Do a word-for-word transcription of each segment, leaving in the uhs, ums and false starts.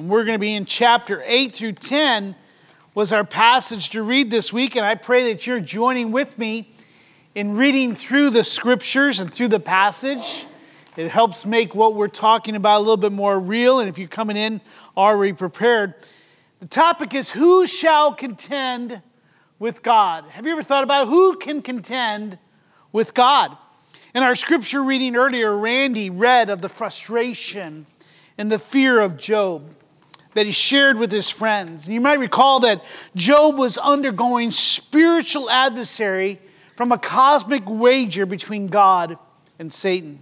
And we're going to be in chapter eight through ten was our passage to read this week. And I pray that you're joining with me in reading through the scriptures and through the passage. It helps make what we're talking about a little bit more real. And if you're coming in already prepared, the topic is who shall contend with God? Have you ever thought about who can contend with God? In our scripture reading earlier, Randy read of the frustration and the fear of Job that he shared with his friends. And you might recall that Job was undergoing spiritual adversary from a cosmic wager between God and Satan.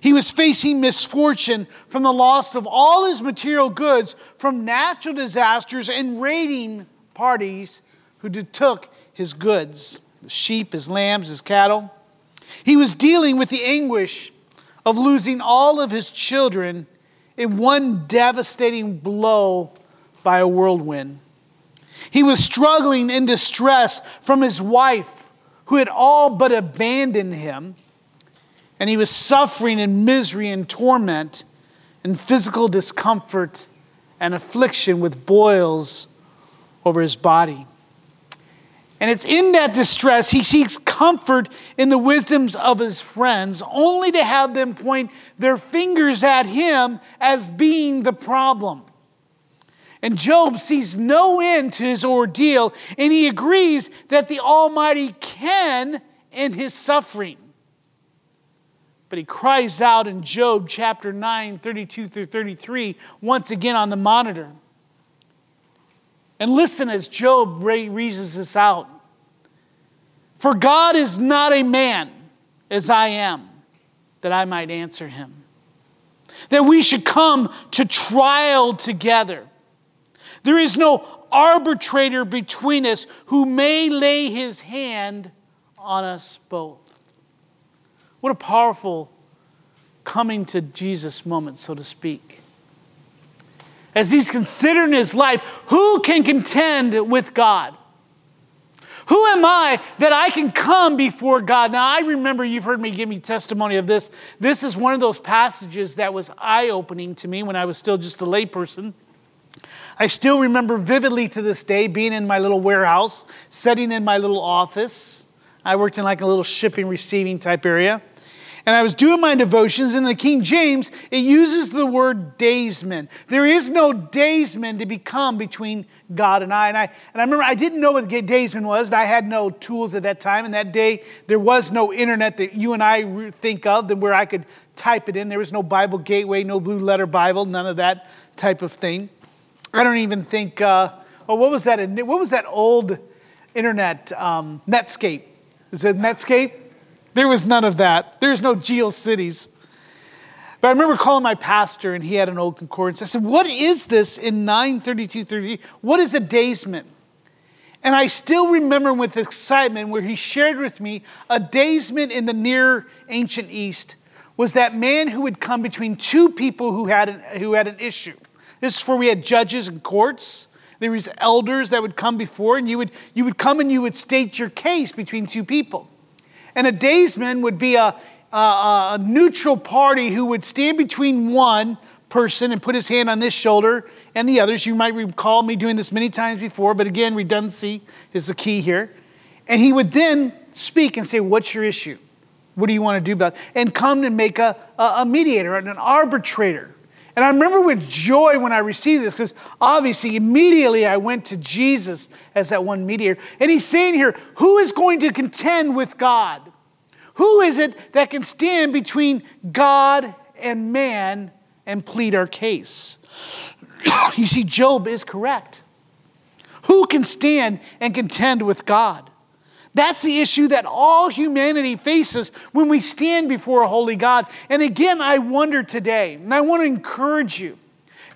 He was facing misfortune from the loss of all his material goods, from natural disasters and raiding parties who took his goods, his sheep, his lambs, his cattle. He was dealing with the anguish of losing all of his children in one devastating blow by a whirlwind. He was struggling in distress from his wife, who had all but abandoned him, and he was suffering in misery and torment and physical discomfort and affliction with boils over his body. And it's in that distress he seeks comfort in the wisdoms of his friends, only to have them point their fingers at him as being the problem. And Job sees no end to his ordeal, and he agrees that the Almighty can end his suffering. But he cries out in Job chapter nine, thirty-two through thirty-three, once again on the monitor. And listen as Job reasons this out. For God is not a man, as I am, that I might answer him. That we should come to trial together. There is no arbitrator between us who may lay his hand on us both. What a powerful coming to Jesus moment, so to speak. As he's considering his life, who can contend with God? Who am I that I can come before God? Now, I remember you've heard me give me testimony of this. This is one of those passages that was eye-opening to me when I was still just a layperson. I still remember vividly to this day being in my little warehouse, sitting in my little office. I worked in like a little shipping, receiving type area. And I was doing my devotions. In the King James, it uses the word daysman. There is no daysman to become between God and I. And I and I remember I didn't know what daysman was. And I had no tools at that time. And that day, there was no internet that you and I think of where I could type it in. There was no Bible Gateway, no Blue Letter Bible, none of that type of thing. I don't even think, uh, oh, what was that? What was that old internet, um, Netscape? Is it Netscape? There was none of that. There's no GeoCities. But I remember calling my pastor, and he had an old concordance. I said, what is this in nine thirty-two thirty? What is a daysman? And I still remember with excitement where he shared with me a daysman in the near ancient East was that man who would come between two people who had an, who had an issue. This is where we had judges and courts. There was elders that would come before, and you would, you would come and you would state your case between two people. And a daysman would be a, a, a neutral party who would stand between one person and put his hand on this shoulder and the others. You might recall me doing this many times before, but again, redundancy is the key here. And he would then speak and say, what's your issue? What do you want to do about it? And come and make a, a, a mediator, an arbitrator. And I remember with joy when I received this, because obviously immediately I went to Jesus as that one mediator. And he's saying here, who is going to contend with God? Who is it that can stand between God and man and plead our case? You see, Job is correct. Who can stand and contend with God? That's the issue that all humanity faces when we stand before a holy God. And again, I wonder today, and I want to encourage you,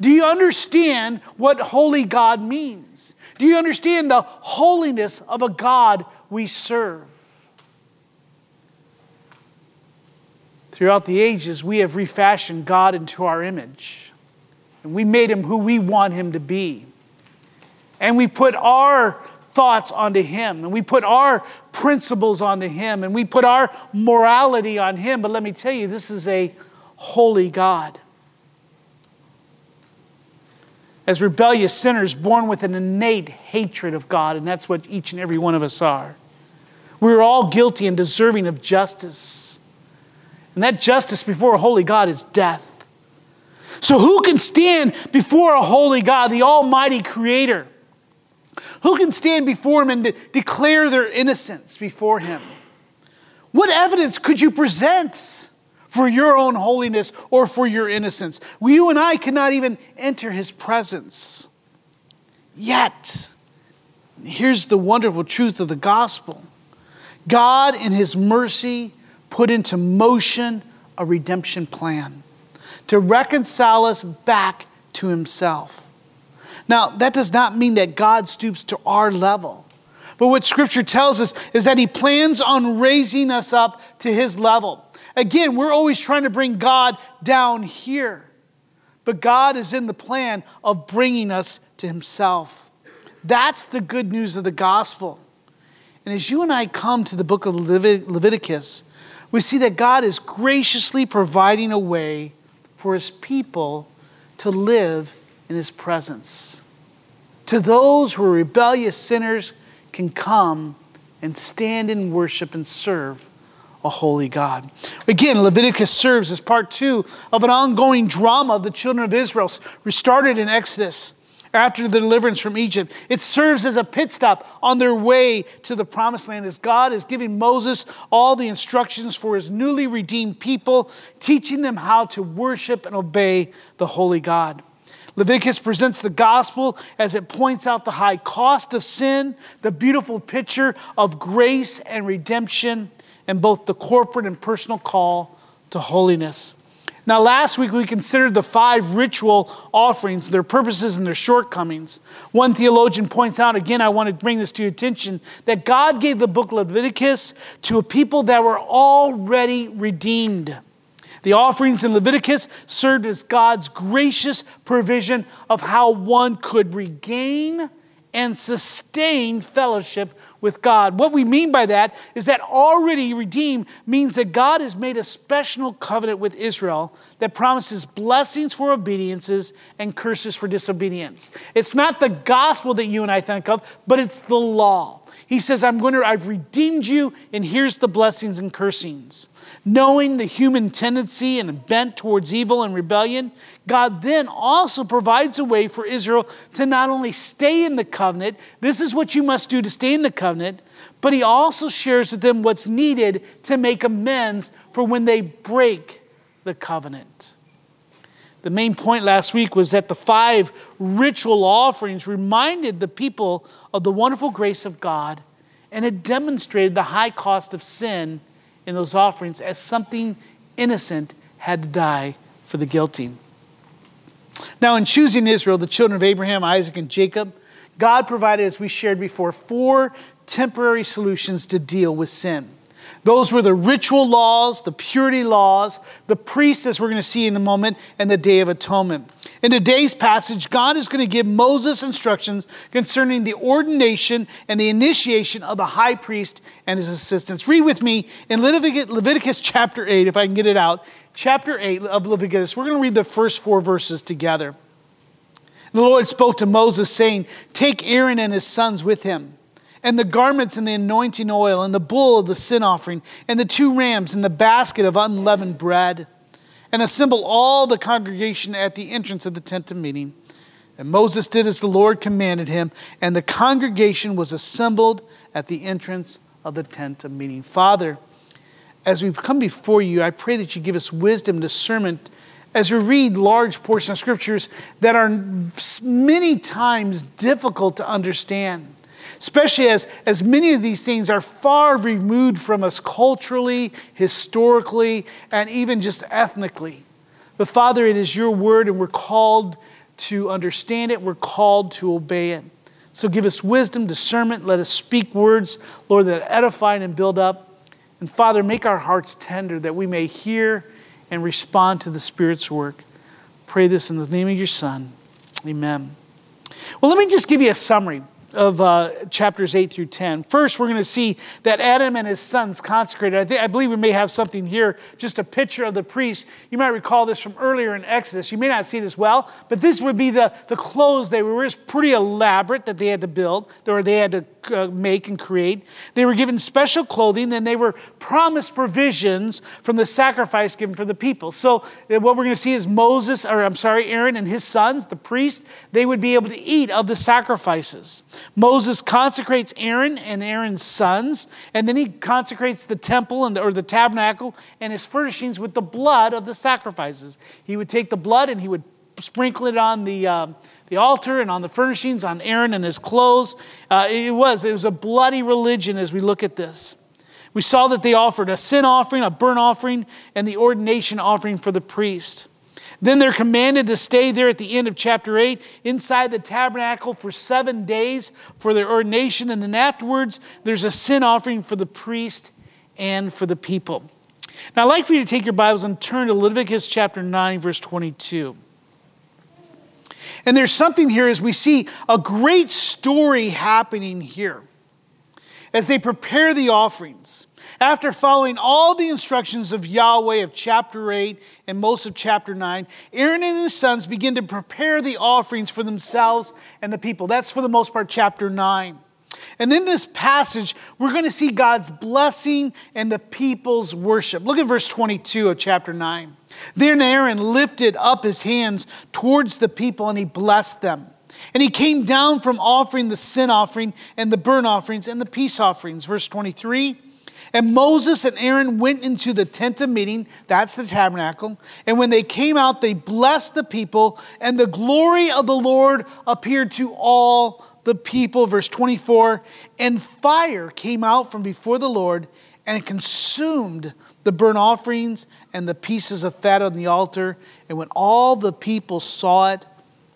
Do you understand what holy God means? Do you understand the holiness of a God we serve? Throughout the ages, we have refashioned God into our image. And we made him who we want him to be. And we put our thoughts onto him. And we put our principles onto him. And we put our morality on him. But let me tell you, this is a holy God. As rebellious sinners born with an innate hatred of God. And that's what each and every one of us are. We are all guilty and deserving of justice. And that justice before a holy God is death. So who can stand before a holy God, the almighty creator? Who can stand before him and de- declare their innocence before him? What evidence could you present for your own holiness or for your innocence? You and I cannot even enter his presence. Yet, here's the wonderful truth of the gospel. God in his mercy put into motion a redemption plan to reconcile us back to himself. Now, that does not mean that God stoops to our level. But what Scripture tells us is that he plans on raising us up to his level. Again, we're always trying to bring God down here. But God is in the plan of bringing us to himself. That's the good news of the gospel. And as you and I come to the book of Levit- Leviticus, we see that God is graciously providing a way for his people to live in his presence. To those who are rebellious sinners can come and stand in worship and serve a holy God. Again, Leviticus serves as part two of an ongoing drama of the children of Israel. We started in Exodus after the deliverance from Egypt. It serves as a pit stop on their way to the promised land as God is giving Moses all the instructions for his newly redeemed people, teaching them how to worship and obey the holy God. Leviticus presents the gospel as it points out the high cost of sin, the beautiful picture of grace and redemption, and both the corporate and personal call to holiness. Now, last week we considered the five ritual offerings, their purposes and their shortcomings. One theologian points out, again, I want to bring this to your attention, that God gave the book Leviticus to a people that were already redeemed. The offerings in Leviticus served as God's gracious provision of how one could regain and sustain fellowship with God. What we mean by that is that already redeemed means that God has made a special covenant with Israel that promises blessings for obediences and curses for disobedience. It's not the gospel that you and I think of, but it's the law. He says, I'm going to, I've redeemed you, and here's the blessings and cursings. Knowing the human tendency and bent towards evil and rebellion, God then also provides a way for Israel to not only stay in the covenant, this is what you must do to stay in the covenant, but he also shares with them what's needed to make amends for when they break the covenant. The main point last week was that the five ritual offerings reminded the people of the wonderful grace of God, and it demonstrated the high cost of sin in those offerings as something innocent had to die for the guilty. Now, in choosing Israel, the children of Abraham, Isaac, and Jacob, God provided, as we shared before, four temporary solutions to deal with sin. Those were the ritual laws, the purity laws, the priests, as we're going to see in a moment, and the Day of Atonement. In today's passage, God is going to give Moses instructions concerning the ordination and the initiation of the high priest and his assistants. Read with me in Leviticus chapter eight, if I can get it out. Chapter eight of Leviticus. We're going to read the first four verses together. The Lord spoke to Moses, saying, "Take Aaron and his sons with him, and the garments and the anointing oil, and the bull of the sin offering, and the two rams, and the basket of unleavened bread. And assemble all the congregation at the entrance of the tent of meeting." And Moses did as the Lord commanded him, and the congregation was assembled at the entrance of the tent of meeting. Father, as we come before you, I pray that you give us wisdom, discernment, as we read large portions of scriptures that are many times difficult to understand. Especially as, as many of these things are far removed from us culturally, historically, and even just ethnically. But Father, it is your word, and we're called to understand it. We're called to obey it. So give us wisdom, discernment. Let us speak words, Lord, that edify and build up. And Father, make our hearts tender that we may hear and respond to the Spirit's work. Pray this in the name of your Son. Amen. Well, let me just give you a summary of uh, chapters eight through ten. First, we're going to see that Adam and his sons consecrated. I, th- I believe we may have something here, just a picture of the priest. You might recall this from earlier in Exodus. You may not see this well, but this would be the, the clothes they were wearing. It was pretty elaborate that they had to build, or they had to uh, make and create. They were given special clothing, and they were promised provisions from the sacrifice given for the people. So uh, what we're going to see is Moses, or I'm sorry, Aaron and his sons, the priest, they would be able to eat of the sacrifices. Moses consecrates Aaron and Aaron's sons, and then he consecrates the temple and the, or the tabernacle and his furnishings with the blood of the sacrifices. He would take the blood and he would sprinkle it on the uh, the altar and on the furnishings, on Aaron and his clothes. Uh, it was it was a bloody religion as we look at this. We saw that they offered a sin offering, a burnt offering, and the ordination offering for the priest. Then they're commanded to stay there at the end of chapter eight inside the tabernacle for seven days for their ordination. And then afterwards, there's a sin offering for the priest and for the people. Now, I'd like for you to take your Bibles and turn to Leviticus chapter nine, verse twenty-two. And there's something here as we see a great story happening here. As they prepare the offerings, after following all the instructions of Yahweh of chapter eight and most of chapter nine, Aaron and his sons begin to prepare the offerings for themselves and the people. That's for the most part chapter nine. And in this passage, we're going to see God's blessing and the people's worship. Look at verse twenty-two of chapter nine. Then Aaron lifted up his hands towards the people and he blessed them. And he came down from offering the sin offering and the burnt offerings and the peace offerings. Verse twenty-three, and Moses and Aaron went into the tent of meeting, that's the tabernacle, and when they came out, they blessed the people, and the glory of the Lord appeared to all the people. Verse twenty-four, and fire came out from before the Lord and consumed the burnt offerings and the pieces of fat on the altar. And when all the people saw it,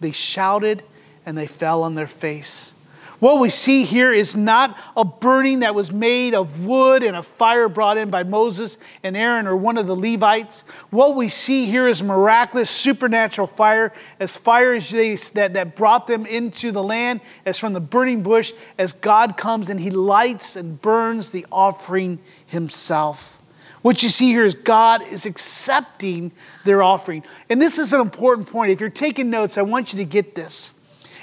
they shouted and they fell on their face. What we see here is not a burning that was made of wood and a fire brought in by Moses and Aaron or one of the Levites. What we see here is miraculous, supernatural fire, as fire as they, that, that brought them into the land, as from the burning bush, as God comes and he lights and burns the offering himself. What you see here is God is accepting their offering. And this is an important point. If you're taking notes, I want you to get this.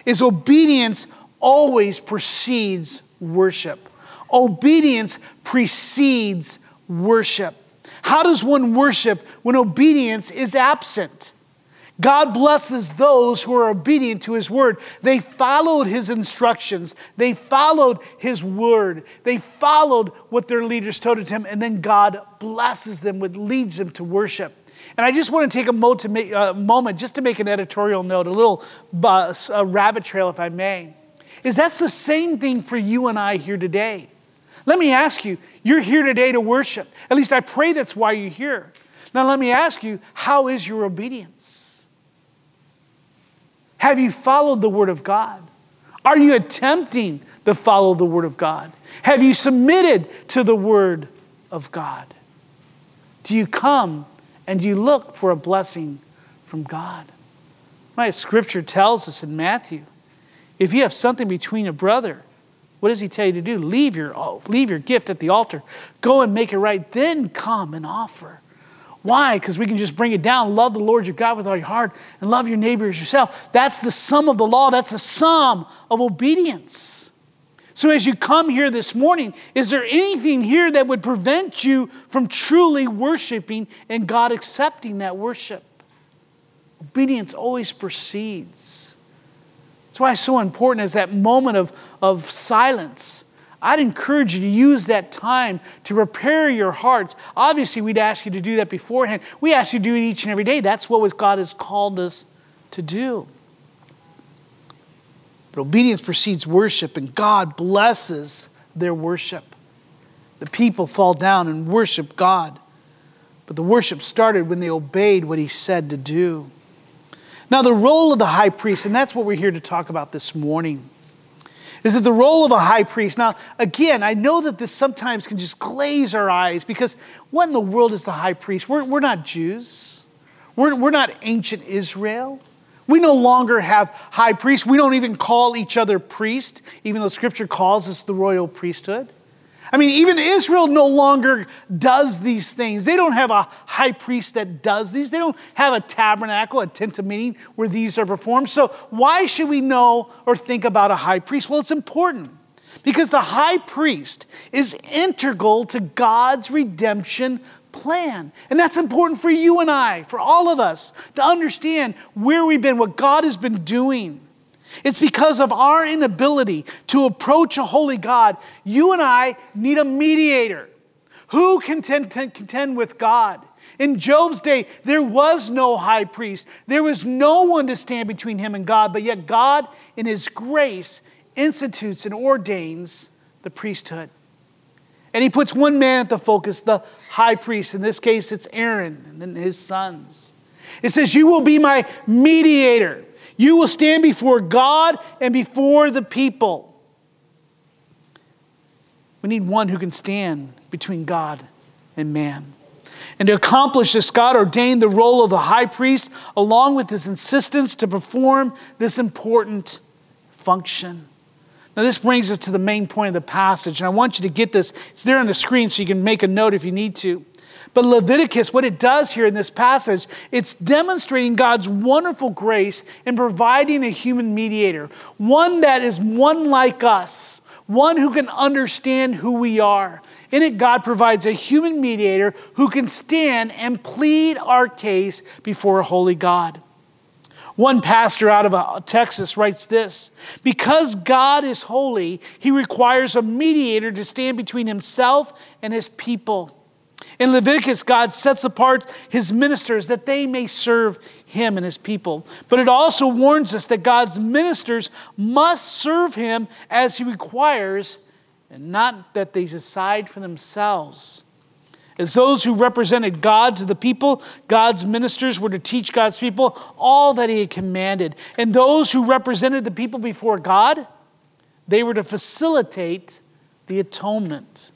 Is obedience always precedes worship. Obedience precedes worship. How does one worship when obedience is absent? God blesses those who are obedient to his word. They followed his instructions. They followed his word. They followed what their leaders told them, and then God blesses them, what leads them to worship. And I just want to take a moment just to make an editorial note, a little a rabbit trail, if I may, is that's the same thing for you and I here today. Let me ask you, you're here today to worship. At least I pray that's why you're here. Now let me ask you, how is your obedience? Have you followed the Word of God? Are you attempting to follow the Word of God? Have you submitted to the Word of God? Do you come and you look for a blessing from God? My scripture tells us in Matthew, if you have something between a brother, what does he tell you to do? Leave your, leave your gift at the altar. Go and make it right. Then come and offer. Why? Because we can just bring it down. Love the Lord your God with all your heart and love your neighbor as yourself. That's the sum of the law. That's the sum of obedience. So as you come here this morning, is there anything here that would prevent you from truly worshiping and God accepting that worship? Obedience always precedes. That's why it's so important is that moment of, of silence. I'd encourage you to use that time to prepare your hearts. Obviously, we'd ask you to do that beforehand. We ask you to do it each and every day. That's what God has called us to do. But obedience precedes worship, and God blesses their worship. The people fall down and worship God. But the worship started when they obeyed what he said to do. Now, the role of the high priest, and that's what we're here to talk about this morning, is that the role of a high priest. Now, again, I know that this sometimes can just glaze our eyes because what in the world is the high priest? We're, we're not Jews. We're, we're not ancient Israel. We no longer have high priests. We don't even call each other priest, even though Scripture calls us the royal priesthood. I mean, even Israel no longer does these things. They don't have a high priest that does these. They don't have a tabernacle, a tent of meeting where these are performed. So why should we know or think about a high priest? Well, it's important because the high priest is integral to God's redemption plan. And that's important for you and I, for all of us, to understand where we've been, what God has been doing. It's because of our inability to approach a holy God, you and I need a mediator. Who can contend with God? In Job's day, there was no high priest. There was no one to stand between him and God, but yet God, in his grace, institutes and ordains the priesthood. And he puts one man at the focus, the high priest. In this case, it's Aaron and then his sons. It says, "You will be my mediator. You will stand before God and before the people." We need one who can stand between God and man. And to accomplish this, God ordained the role of the high priest along with his insistence to perform this important function. Now, this brings us to the main point of the passage, and I want you to get this. It's there on the screen so you can make a note if you need to. But Leviticus, what it does here in this passage, it's demonstrating God's wonderful grace in providing a human mediator, one that is one like us, one who can understand who we are. In it, God provides a human mediator who can stand and plead our case before a holy God. One pastor out of Texas writes this: "Because God is holy, he requires a mediator to stand between himself and his people. In Leviticus, God sets apart his ministers that they may serve him and his people. But it also warns us that God's ministers must serve him as he requires, and not that they decide for themselves. As those who represented God to the people, God's ministers were to teach God's people all that he had commanded. And those who represented the people before God, they were to facilitate the atonement."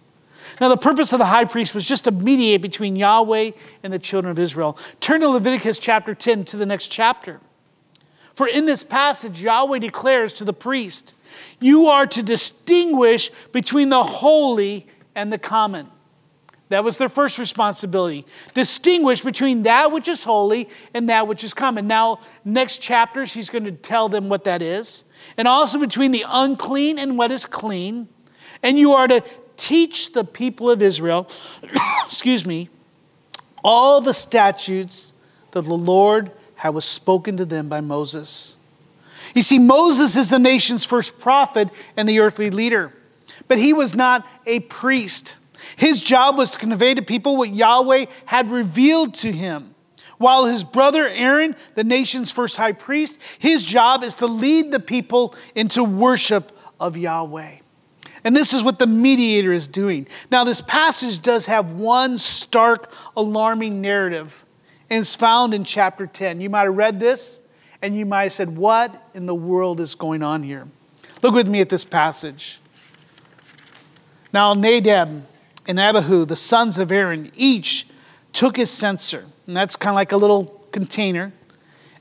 Now, the purpose of the high priest was just to mediate between Yahweh and the children of Israel. Turn to Leviticus chapter ten, to the next chapter. For in this passage, Yahweh declares to the priest, "You are to distinguish between the holy and the common." That was their first responsibility. Distinguish between that which is holy and that which is common. Now, next chapters, he's going to tell them what that is. And also between the unclean and what is clean. And you are to teach the people of Israel, excuse me, all the statutes that the Lord had was spoken to them by Moses. You see, Moses is the nation's first prophet and the earthly leader, but he was not a priest. His job was to convey to people what Yahweh had revealed to him. While his brother Aaron, the nation's first high priest, his job is to lead the people into worship of Yahweh. And this is what the mediator is doing. Now, this passage does have one stark, alarming narrative, and it's found in chapter ten. You might have read this, and you might have said, "What in the world is going on here?" Look with me at this passage. "Now, Nadab and Abihu, the sons of Aaron, each took his censer," and that's kind of like a little container,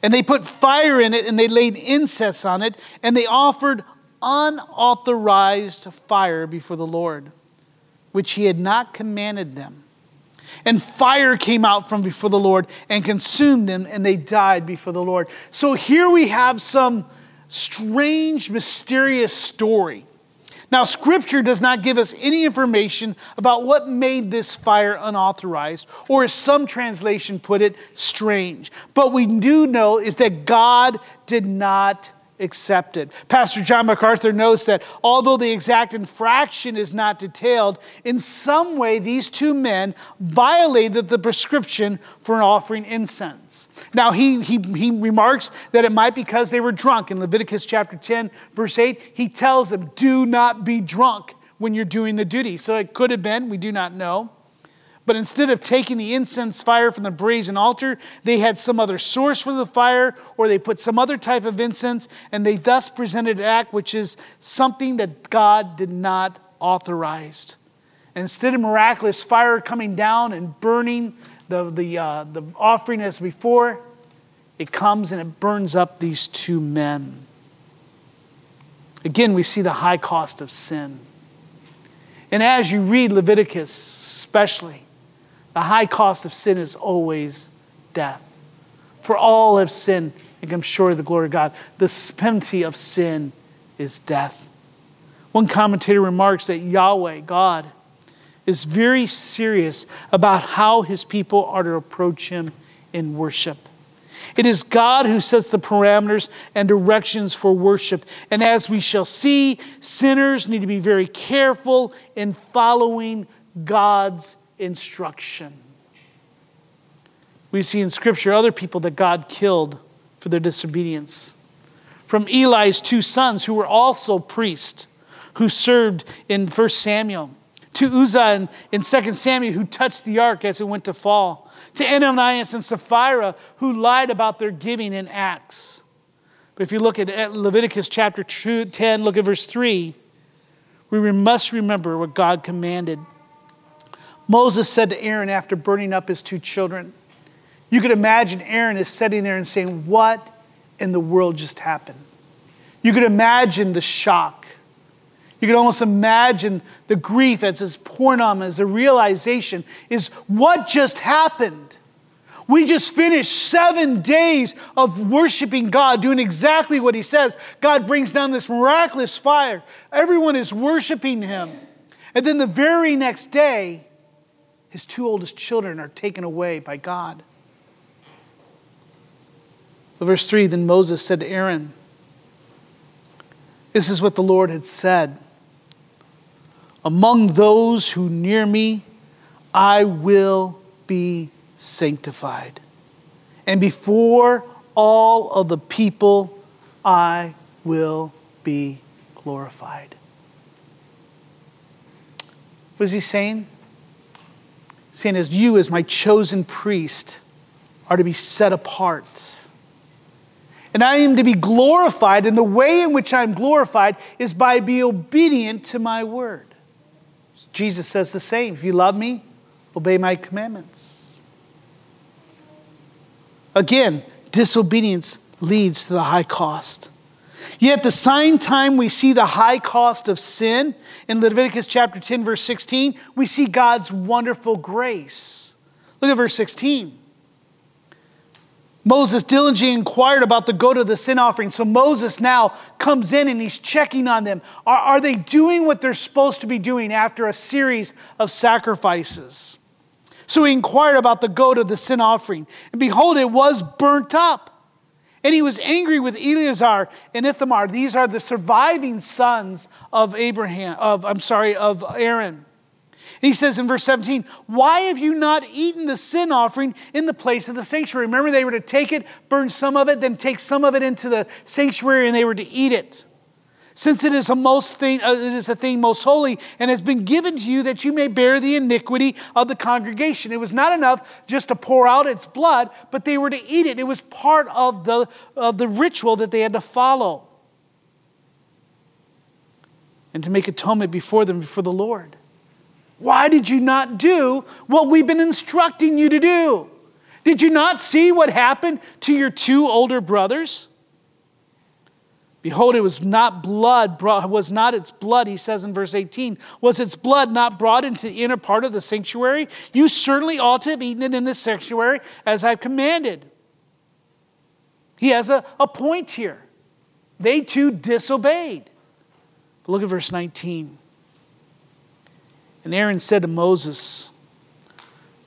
"and they put fire in it, and they laid incense on it, and they offered unauthorized fire before the Lord, which he had not commanded them. And fire came out from before the Lord and consumed them, and they died before the Lord." So here we have some strange, mysterious story. Now, Scripture does not give us any information about what made this fire unauthorized, or as some translation put it, strange. But we do know is that God did not accepted. Pastor John MacArthur notes that although the exact infraction is not detailed, in some way these two men violated the prescription for an offering incense. Now he, he, he remarks that it might be because they were drunk. In Leviticus chapter ten, verse eight, he tells them, "Do not be drunk when you're doing the duty." So it could have been, we do not know. But instead of taking the incense fire from the brazen altar, they had some other source for the fire, or they put some other type of incense, and they thus presented an act which is something that God did not authorize. Instead of miraculous fire coming down and burning the, the, uh, the offering as before, it comes and it burns up these two men. Again, we see the high cost of sin. And as you read Leviticus especially, the high cost of sin is always death. For all have sinned and come short of the glory of God. The penalty of sin is death. One commentator remarks that Yahweh, God, is very serious about how his people are to approach him in worship. It is God who sets the parameters and directions for worship. And as we shall see, sinners need to be very careful in following God's instruction. We see in Scripture other people that God killed for their disobedience. From Eli's two sons, who were also priests, who served in First Samuel, to Uzzah in Second Samuel, who touched the ark as it went to fall, to Ananias and Sapphira, who lied about their giving in Acts. But if you look at Leviticus chapter ten, look at verse three, we must remember what God commanded. Moses said to Aaron after burning up his two children, you could imagine Aaron is sitting there and saying, what in the world just happened? You could imagine the shock. You can almost imagine the grief as it's pouring on him, as the realization is, what just happened? We just finished seven days of worshiping God, doing exactly what he says. God brings down this miraculous fire. Everyone is worshiping him. And then the very next day, his two oldest children are taken away by God. Verse three, then Moses said to Aaron, this is what the Lord had said. Among those who near me, I will be sanctified. And before all of the people, I will be glorified. What is he saying? He's saying, as you, as my chosen priest, are to be set apart. And I am to be glorified, and the way in which I am glorified is by being obedient to my word. Jesus says the same. If you love me, obey my commandments. Again, disobedience leads to the high cost. Yet at the same time we see the high cost of sin, in Leviticus chapter ten, verse sixteen, we see God's wonderful grace. Look at verse sixteen. Moses diligently inquired about the goat of the sin offering. So Moses now comes in and he's checking on them. Are, are they doing what they're supposed to be doing after a series of sacrifices? So he inquired about the goat of the sin offering. And behold, it was burnt up. And he was angry with Eleazar and Ithamar. These are the surviving sons of Abraham, of, I'm sorry, of Aaron. And he says in verse seventeen, why have you not eaten the sin offering in the place of the sanctuary? Remember, they were to take it, burn some of it, then take some of it into the sanctuary, and they were to eat it. Since it is a most thing, uh, it is a thing most holy, and has been given to you that you may bear the iniquity of the congregation. It was not enough just to pour out its blood, but they were to eat it. It was part of the, of the ritual that they had to follow, and to make atonement before them, before the Lord. Why did you not do what we've been instructing you to do? Did you not see what happened to your two older brothers? Behold, it was not blood, brought, was not its blood, he says in verse eighteen. Was its blood not brought into the inner part of the sanctuary? You certainly ought to have eaten it in the sanctuary as I've commanded. He has a, a point here. They too disobeyed. But look at verse nineteen. And Aaron said to Moses,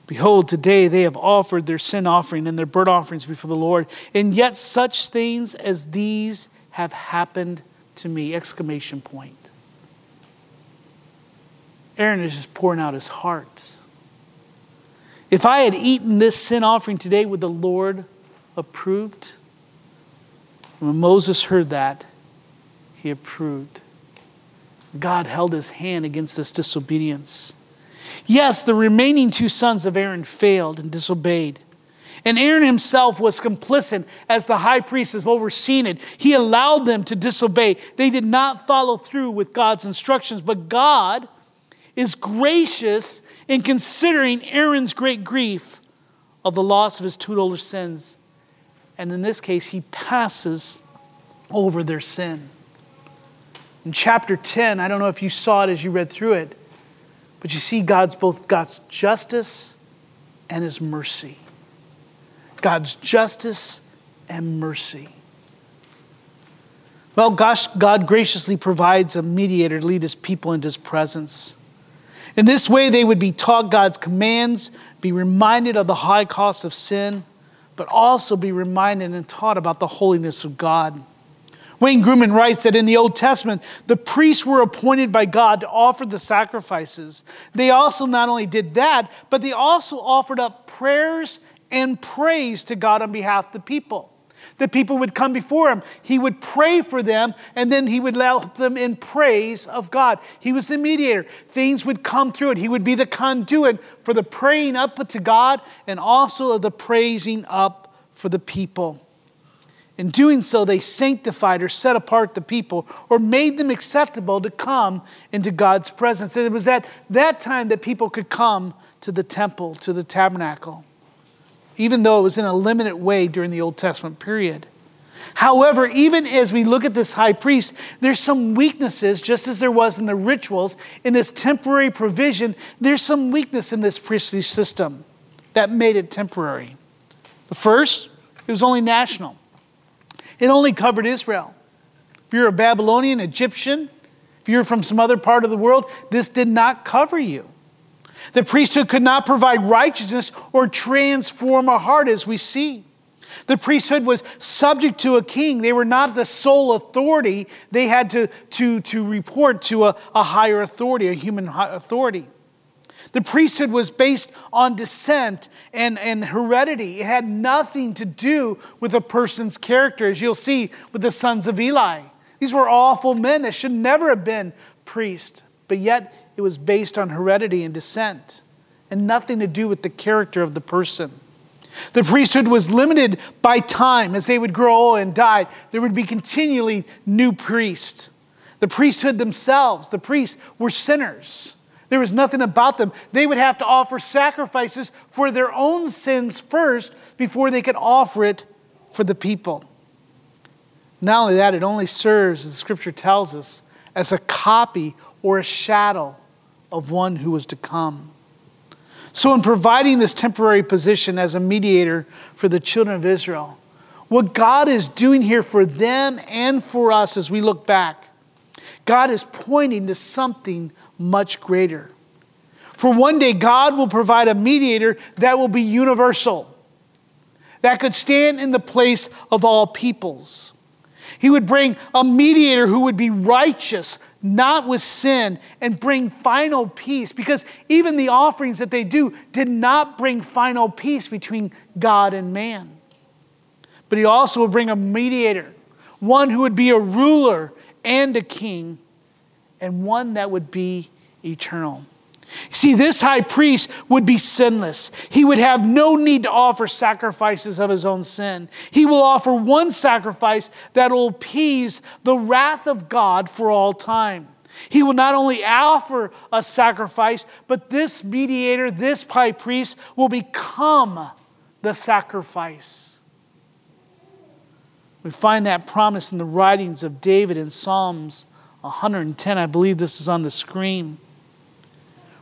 behold, today they have offered their sin offering and their burnt offerings before the Lord, and yet such things as these have happened to me! Exclamation point. Aaron is just pouring out his heart. If I had eaten this sin offering today, would the Lord approved? And when Moses heard that, he approved. God held his hand against this disobedience. Yes, the remaining two sons of Aaron failed and disobeyed. And Aaron himself was complicit as the high priest has overseen it. He allowed them to disobey. They did not follow through with God's instructions. But God is gracious in considering Aaron's great grief of the loss of his two older sons. And in this case, he passes over their sin. In chapter ten, I don't know if you saw it as you read through it, but you see God's both God's justice and his mercy. God's justice and mercy. Well, gosh, God graciously provides a mediator to lead his people into his presence. In this way, they would be taught God's commands, be reminded of the high cost of sin, but also be reminded and taught about the holiness of God. Wayne Grooman writes that in the Old Testament, the priests were appointed by God to offer the sacrifices. They also not only did that, but they also offered up prayers and praise to God on behalf of the people. The people would come before him. He would pray for them, and then he would help them in praise of God. He was the mediator. Things would come through it. He would be the conduit for the praying up to God and also of the praising up for the people. In doing so, they sanctified or set apart the people or made them acceptable to come into God's presence. And it was at that time that people could come to the temple, to the tabernacle, even though it was in a limited way during the Old Testament period. However, even as we look at this high priest, there's some weaknesses, just as there was in the rituals, in this temporary provision, there's some weakness in this priestly system that made it temporary. The first, it was only national. It only covered Israel. If you're a Babylonian, Egyptian, if you're from some other part of the world, this did not cover you. The priesthood could not provide righteousness or transform a heart, as we see. The priesthood was subject to a king. They were not the sole authority. They had to, to, to report to a, a higher authority, a human authority. The priesthood was based on descent and, and heredity. It had nothing to do with a person's character, as you'll see with the sons of Eli. These were awful men that should never have been priests, but yet it was based on heredity and descent and nothing to do with the character of the person. The priesthood was limited by time. As they would grow old and die, there would be continually new priests. The priesthood themselves, the priests, were sinners. There was nothing about them. They would have to offer sacrifices for their own sins first before they could offer it for the people. Not only that, it only serves, as the scripture tells us, as a copy or a shadow of one who was to come. So in providing this temporary position as a mediator for the children of Israel, what God is doing here for them and for us as we look back, God is pointing to something much greater. For one day, God will provide a mediator that will be universal, that could stand in the place of all peoples. He would bring a mediator who would be righteous, not with sin, and bring final peace, because even the offerings that they do did not bring final peace between God and man. But he also would bring a mediator, one who would be a ruler and a king, and one that would be eternal. See, this high priest would be sinless. He would have no need to offer sacrifices of his own sin. He will offer one sacrifice that will appease the wrath of God for all time. He will not only offer a sacrifice, but this mediator, this high priest, will become the sacrifice. We find that promise in the writings of David in Psalms one hundred ten. I believe this is on the screen,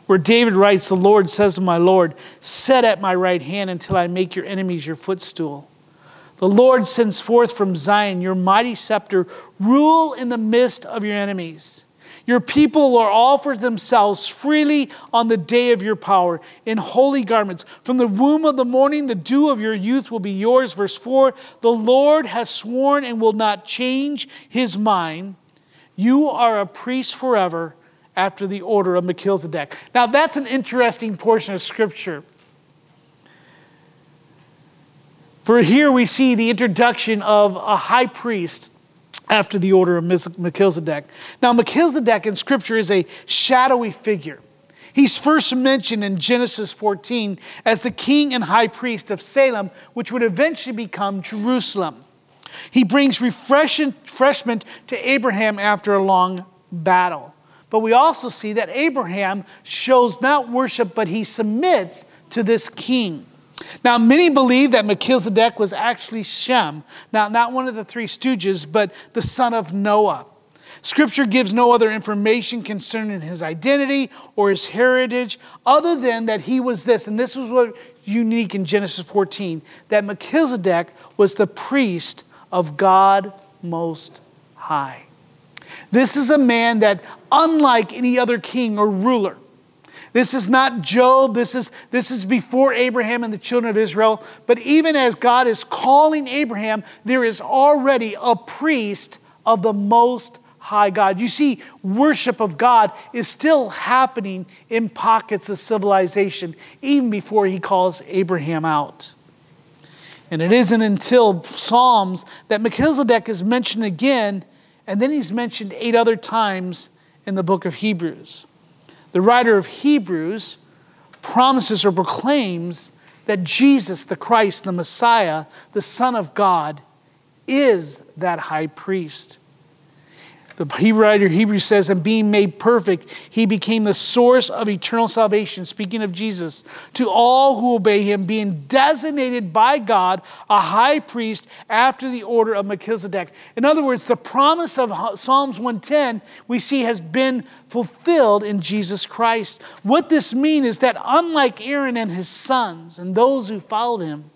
where David writes, "The Lord says to my Lord, sit at my right hand until I make your enemies your footstool. The Lord sends forth from Zion your mighty scepter. Rule in the midst of your enemies. Your people are offered themselves freely on the day of your power in holy garments. From the womb of the morning, the dew of your youth will be yours." Verse four, "The Lord has sworn and will not change his mind. You are a priest forever after the order of Melchizedek." Now that's an interesting portion of scripture. For here we see the introduction of a high priest after the order of Melchizedek. Now Melchizedek in scripture is a shadowy figure. He's first mentioned in Genesis fourteen as the king and high priest of Salem, which would eventually become Jerusalem. He brings refreshment to Abraham after a long battle. But we also see that Abraham shows not worship, but he submits to this king. Now, many believe that Melchizedek was actually Shem. Now, not one of the three stooges, but the son of Noah. Scripture gives no other information concerning his identity or his heritage other than that he was this. And this was what's unique in Genesis fourteen, that Melchizedek was the priest of God Most High. This is a man that, unlike any other king or ruler, this is not Job. This is, this is before Abraham and the children of Israel. But even as God is calling Abraham, there is already a priest of the Most High God. You see, worship of God is still happening in pockets of civilization, even before he calls Abraham out. And it isn't until Psalms that Melchizedek is mentioned again, and then he's mentioned eight other times in the book of Hebrews. The writer of Hebrews promises or proclaims that Jesus, the Christ, the Messiah, the Son of God, is that high priest. The writer of Hebrews says, and being made perfect, he became the source of eternal salvation, speaking of Jesus, to all who obey him, being designated by God a high priest after the order of Melchizedek. In other words, the promise of Psalms one ten we see has been fulfilled in Jesus Christ. What this means is that unlike Aaron and his sons and those who followed him,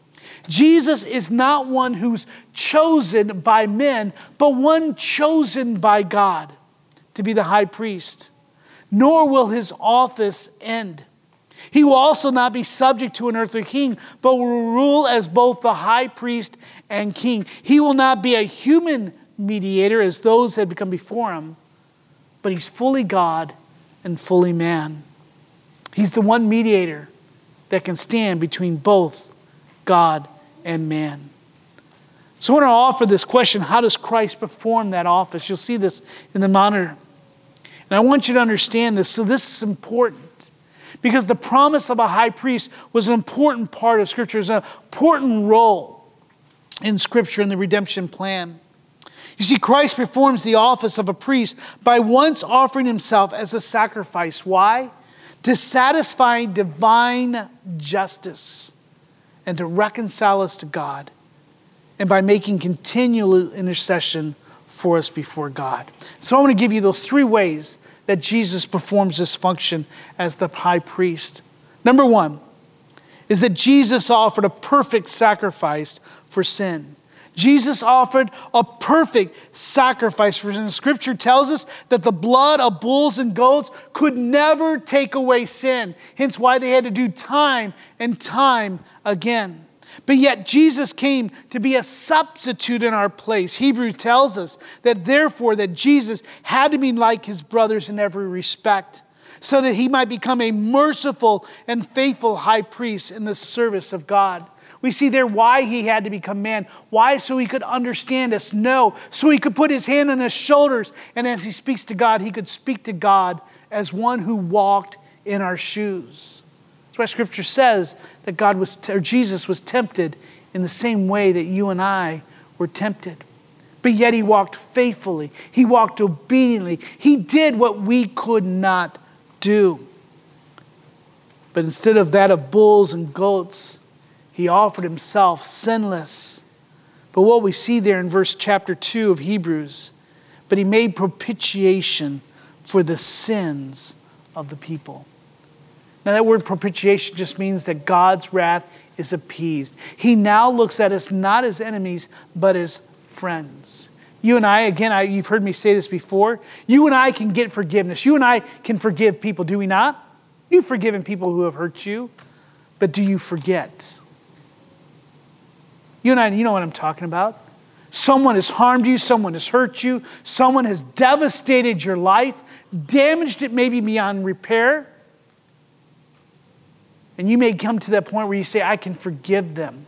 Jesus is not one who's chosen by men, but one chosen by God to be the high priest. Nor will his office end. He will also not be subject to an earthly king, but will rule as both the high priest and king. He will not be a human mediator as those that become before him, but he's fully God and fully man. He's the one mediator that can stand between both God and man. So I want to offer this question, how does Christ perform that office? You'll see this in the monitor. And I want you to understand this. So this is important because the promise of a high priest was an important part of Scripture. It's an important role in Scripture in the redemption plan. You see, Christ performs the office of a priest by once offering himself as a sacrifice. Why? To satisfy divine justice and to reconcile us to God, and by making continual intercession for us before God. So I want to give you those three ways that Jesus performs this function as the high priest. Number one is that Jesus offered a perfect sacrifice for sin. Jesus offered a perfect sacrifice for sin. Scripture tells us that the blood of bulls and goats could never take away sin. Hence why they had to do time and time again. But yet Jesus came to be a substitute in our place. Hebrews tells us that therefore that Jesus had to be like his brothers in every respect, so that he might become a merciful and faithful high priest in the service of God. We see there why he had to become man. Why? So he could understand us. No. So he could put his hand on his shoulders. And as he speaks to God, he could speak to God as one who walked in our shoes. That's why Scripture says that God was, or Jesus was tempted in the same way that you and I were tempted. But yet he walked faithfully. He walked obediently. He did what we could not do. But instead of that of bulls and goats, he offered himself sinless. But what we see there in verse chapter two of Hebrews, but he made propitiation for the sins of the people. Now that word propitiation just means that God's wrath is appeased. He now looks at us not as enemies, but as friends. You and I, again, I, you've heard me say this before, you and I can get forgiveness. You and I can forgive people, do we not? You've forgiven people who have hurt you, but do you forget? You and I, you know what I'm talking about. Someone has harmed you. Someone has hurt you. Someone has devastated your life, damaged it maybe beyond repair. And you may come to that point where you say, I can forgive them.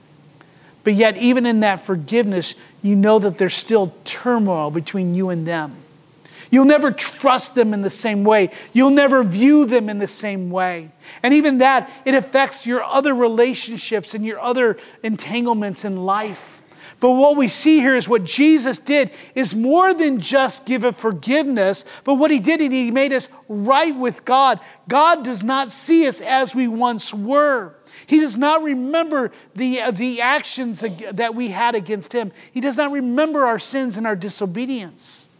But yet, even in that forgiveness, you know that there's still turmoil between you and them. You'll never trust them in the same way. You'll never view them in the same way. And even that, it affects your other relationships and your other entanglements in life. But what we see here is what Jesus did is more than just give a forgiveness, but what he did, he made us right with God. God does not see us as we once were. He does not remember the, uh, the actions that we had against him. He does not remember our sins and our disobedience.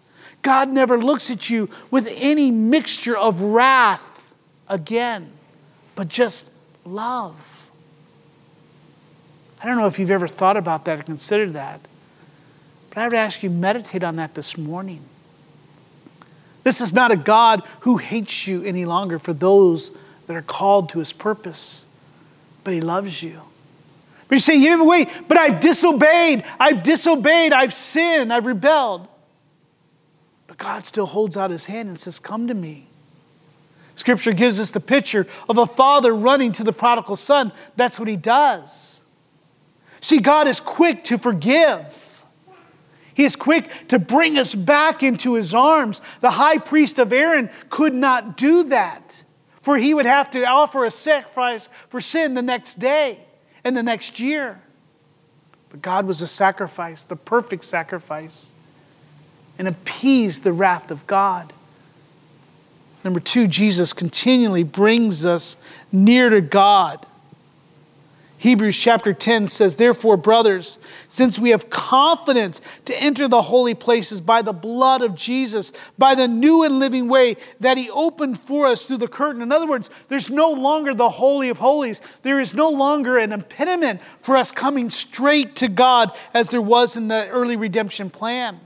God never looks at you with any mixture of wrath again, but just love. I don't know if you've ever thought about that or considered that, but I would ask you to meditate on that this morning. This is not a God who hates you any longer for those that are called to his purpose, but he loves you. But you say, yeah, but wait, but I've disobeyed, I've disobeyed, I've sinned, I've rebelled. But God still holds out his hand and says, come to me. Scripture gives us the picture of a father running to the prodigal son. That's what he does. See, God is quick to forgive. He is quick to bring us back into his arms. The high priest of Aaron could not do that, for he would have to offer a sacrifice for sin the next day and the next year. But God was a sacrifice, the perfect sacrifice, and appeased the wrath of God. Number two, Jesus continually brings us near to God. Hebrews chapter ten says, therefore, brothers, since we have confidence to enter the holy places by the blood of Jesus, by the new and living way that he opened for us through the curtain. In other words, there's no longer the Holy of Holies. There is no longer an impediment for us coming straight to God as there was in the early redemption plan.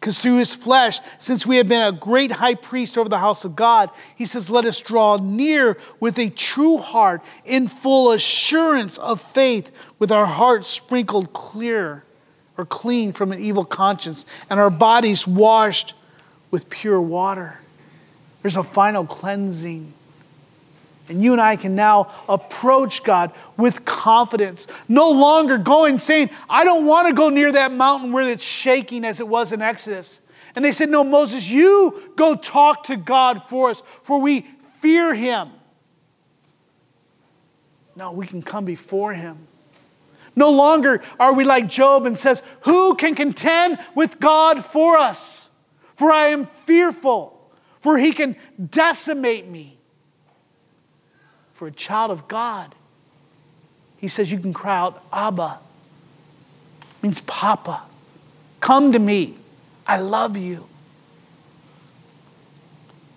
Because through his flesh, since we have been a great high priest over the house of God, he says, let us draw near with a true heart in full assurance of faith, with our hearts sprinkled clear or clean from an evil conscience and our bodies washed with pure water. There's a final cleansing. And you and I can now approach God with confidence, no longer going saying, I don't want to go near that mountain where it's shaking as it was in Exodus. And they said, no, Moses, you go talk to God for us, for we fear him. No, we can come before him. No longer are we like Job and says, who can contend with God for us? For I am fearful, for he can decimate me. For a child of God, he says you can cry out, Abba. It means Papa. Come to me. I love you.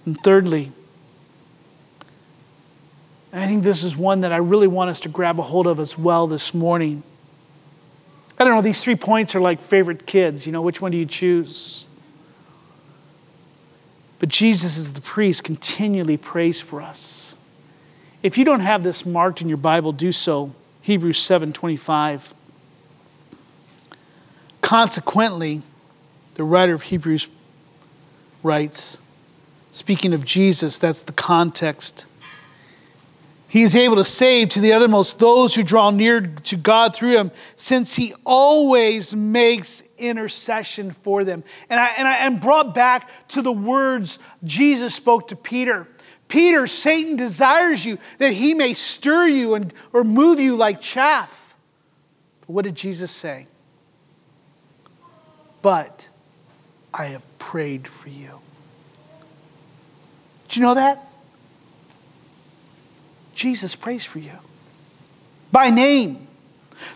And thirdly, and I think this is one that I really want us to grab a hold of as well this morning. I don't know, these three points are like favorite kids. You know, which one do you choose? But Jesus is the priest, continually prays for us. If you don't have this marked in your Bible, do so. Hebrews seven twenty-five. Consequently, the writer of Hebrews writes, speaking of Jesus, that's the context. He is able to save to the uttermost those who draw near to God through him, since he always makes intercession for them. And I, and I am brought back to the words Jesus spoke to Peter. Peter, Satan desires you that he may stir you and or move you like chaff. But what did Jesus say? But I have prayed for you. Did you know that? Jesus prays for you by name.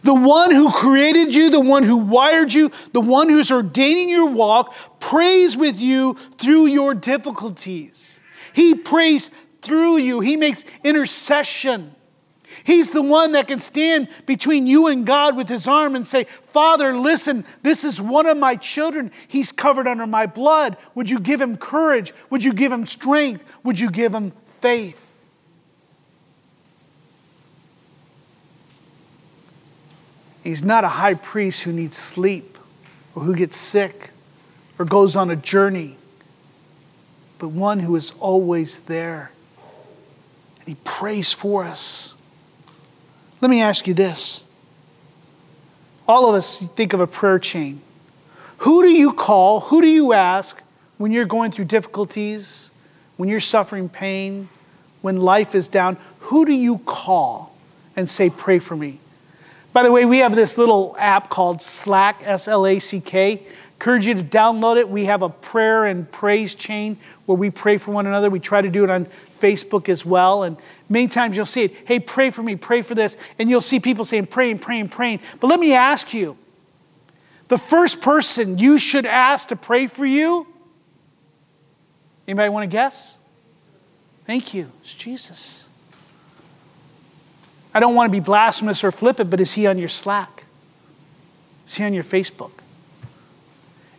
The one who created you, the one who wired you, the one who's ordaining your walk, prays with you through your difficulties. He prays through you. He makes intercession. He's the one that can stand between you and God with his arm and say, Father, listen, this is one of my children. He's covered under my blood. Would you give him courage? Would you give him strength? Would you give him faith? He's not a high priest who needs sleep or who gets sick or goes on a journey, but one who is always there. And he prays for us. Let me ask you this. All of us think of a prayer chain. Who do you call? Who do you ask? when you're going through difficulties, when you're suffering pain, when life is down, who do you call and say, pray for me? By the way, we have this little app called Slack, S L A C K. I encourage you to download it. We have a prayer and praise chain where we pray for one another. We try to do it on Facebook as well. And many times you'll see it, hey, pray for me, pray for this. And you'll see people saying, praying, praying, praying. But let me ask you, the first person you should ask to pray for you, anybody want to guess? Thank you. It's Jesus. I don't want to be blasphemous or flippant, but is he on your Slack? Is he on your Facebook?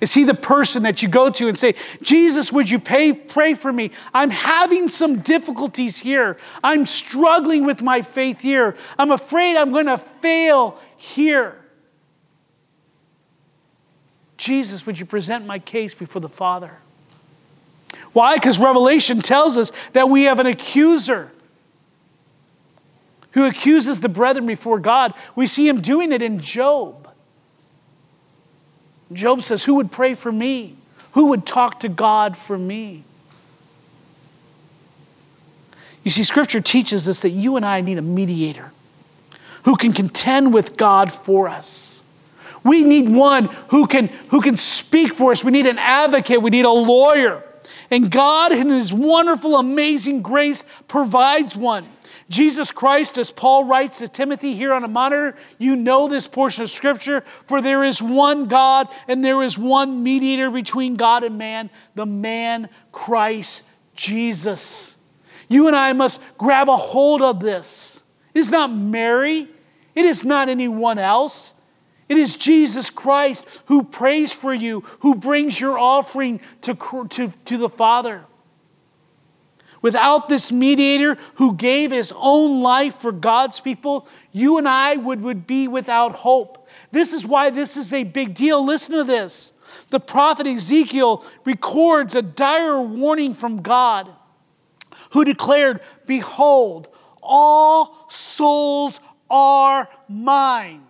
Is he the person that you go to and say, Jesus, would you pay, pray for me? I'm having some difficulties here. I'm struggling with my faith here. I'm afraid I'm going to fail here. Jesus, would you present my case before the Father? Why? Because Revelation tells us that we have an accuser who accuses the brethren before God. We see him doing it in Job. Job says, who would pray for me? Who would talk to God for me? You see, Scripture teaches us that you and I need a mediator who can contend with God for us. We need one who can, who can speak for us. We need an advocate. We need a lawyer. And God, in his wonderful, amazing grace, provides one. Jesus Christ, as Paul writes to Timothy here on a monitor, you know this portion of Scripture, for there is one God and there is one mediator between God and man, the man Christ Jesus. You and I must grab a hold of this. It is not Mary. It is not anyone else. It is Jesus Christ who prays for you, who brings your offering to, to, to the Father. Without this mediator who gave his own life for God's people, you and I would, would be without hope. This is why this is a big deal. Listen to this. The prophet Ezekiel records a dire warning from God, who declared, behold, all souls are mine.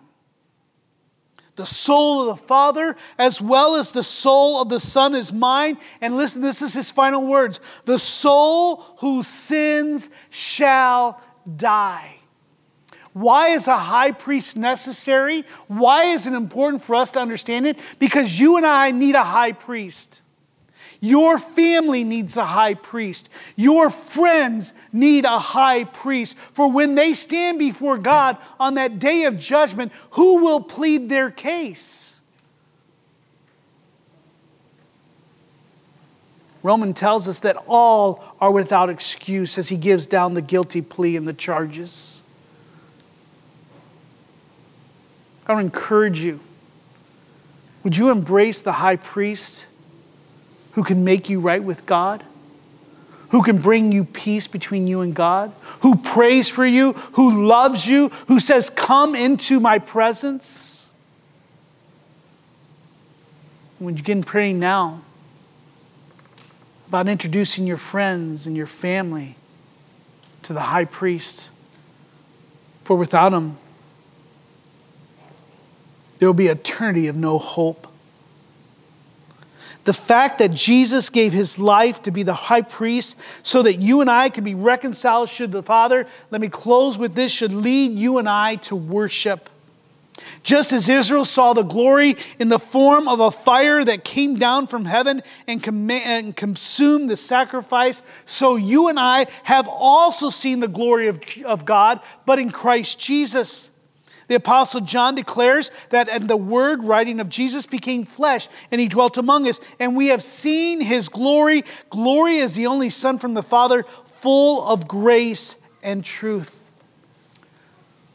The soul of the Father as well as the soul of the Son is mine. And listen, this is his final words. The soul who sins shall die. Why is a high priest necessary? Why is it important for us to understand it? Because you and I need a high priest. Your family needs a high priest. Your friends need a high priest. For when they stand before God on that day of judgment, who will plead their case? Romans tells us that all are without excuse as he gives down the guilty plea and the charges. I would encourage you, would you embrace the high priest who can make you right with God, who can bring you peace between you and God, who prays for you, who loves you, who says, come into my presence? When you begin praying now about introducing your friends and your family to the high priest, for without him, there will be eternity of no hope. The fact that Jesus gave his life to be the high priest so that you and I could be reconciled to the Father, let me close with this, should lead you and I to worship. Just as Israel saw the glory in the form of a fire that came down from heaven and, com- and consumed the sacrifice, so you and I have also seen the glory of, of God, but in Christ Jesus. The Apostle John declares that and the word writing of Jesus became flesh and he dwelt among us. And we have seen his glory. Glory is the only Son from the Father, full of grace and truth.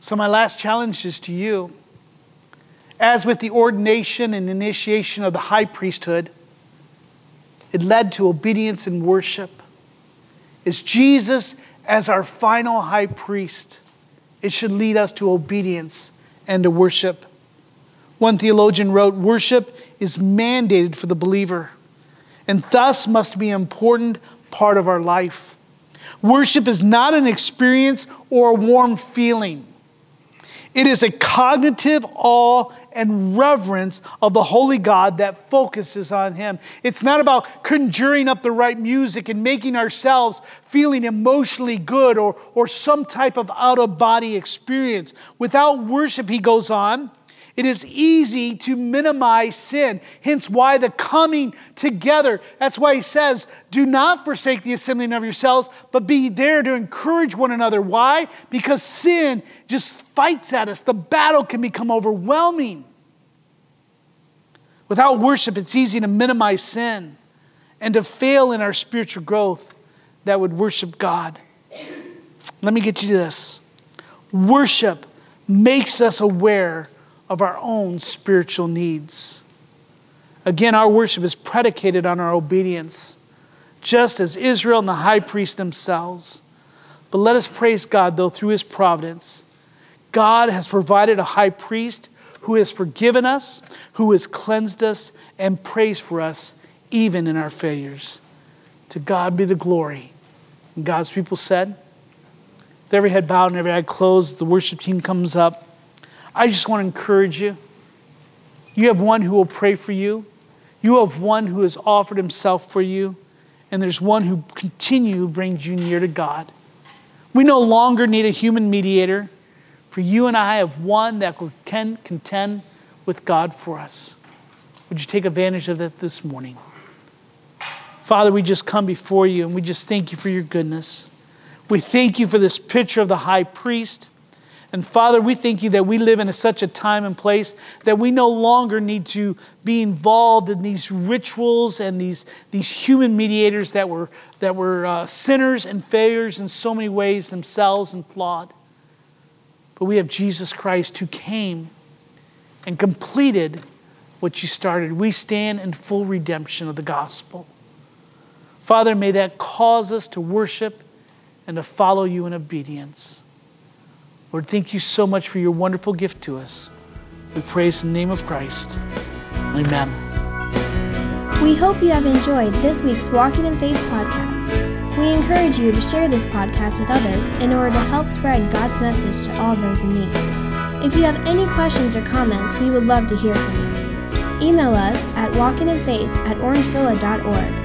So my last challenge is to you. As with the ordination and initiation of the high priesthood, it led to obedience and worship. It's Jesus as our final high priest. It should lead us to obedience and to worship. One theologian wrote, worship is mandated for the believer and thus must be an important part of our life. Worship is not an experience or a warm feeling. It is a cognitive awe and reverence of the holy God that focuses on him. It's not about conjuring up the right music and making ourselves feeling emotionally good or, or some type of out-of-body experience. Without worship, he goes on, it is easy to minimize sin. Hence why the coming together. That's why he says, do not forsake the assembling of yourselves, but be there to encourage one another. Why? Because sin just fights at us. The battle can become overwhelming. Without worship, it's easy to minimize sin and to fail in our spiritual growth that would worship God. Let me get you this. Worship makes us aware of our own spiritual needs. Again, our worship is predicated on our obedience, just as Israel and the high priest themselves. But let us praise God, though, through his providence. God has provided a high priest who has forgiven us, who has cleansed us, and prays for us, even in our failures. To God be the glory. And God's people said, with every head bowed and every eye closed, the worship team comes up. I just want to encourage you. You have one who will pray for you. You have one who has offered himself for you. And there's one who continually brings you near to God. We no longer need a human mediator, for you and I have one that can contend with God for us. Would you take advantage of that this morning? Father, we just come before you and we just thank you for your goodness. We thank you for this picture of the high priest. And Father, we thank you that we live in a, such a time and place that we no longer need to be involved in these rituals and these, these human mediators that were, that were uh, sinners and failures in so many ways themselves and flawed. But we have Jesus Christ who came and completed what you started. We stand in full redemption of the gospel. Father, may that cause us to worship and to follow you in obedience. Lord, thank you so much for your wonderful gift to us. We praise in the name of Christ. Amen. We hope you have enjoyed this week's Walking in Faith podcast. We encourage you to share this podcast with others in order to help spread God's message to all those in need. If you have any questions or comments, we would love to hear from you. Email us at walkinginfaith at orangevilla dot org.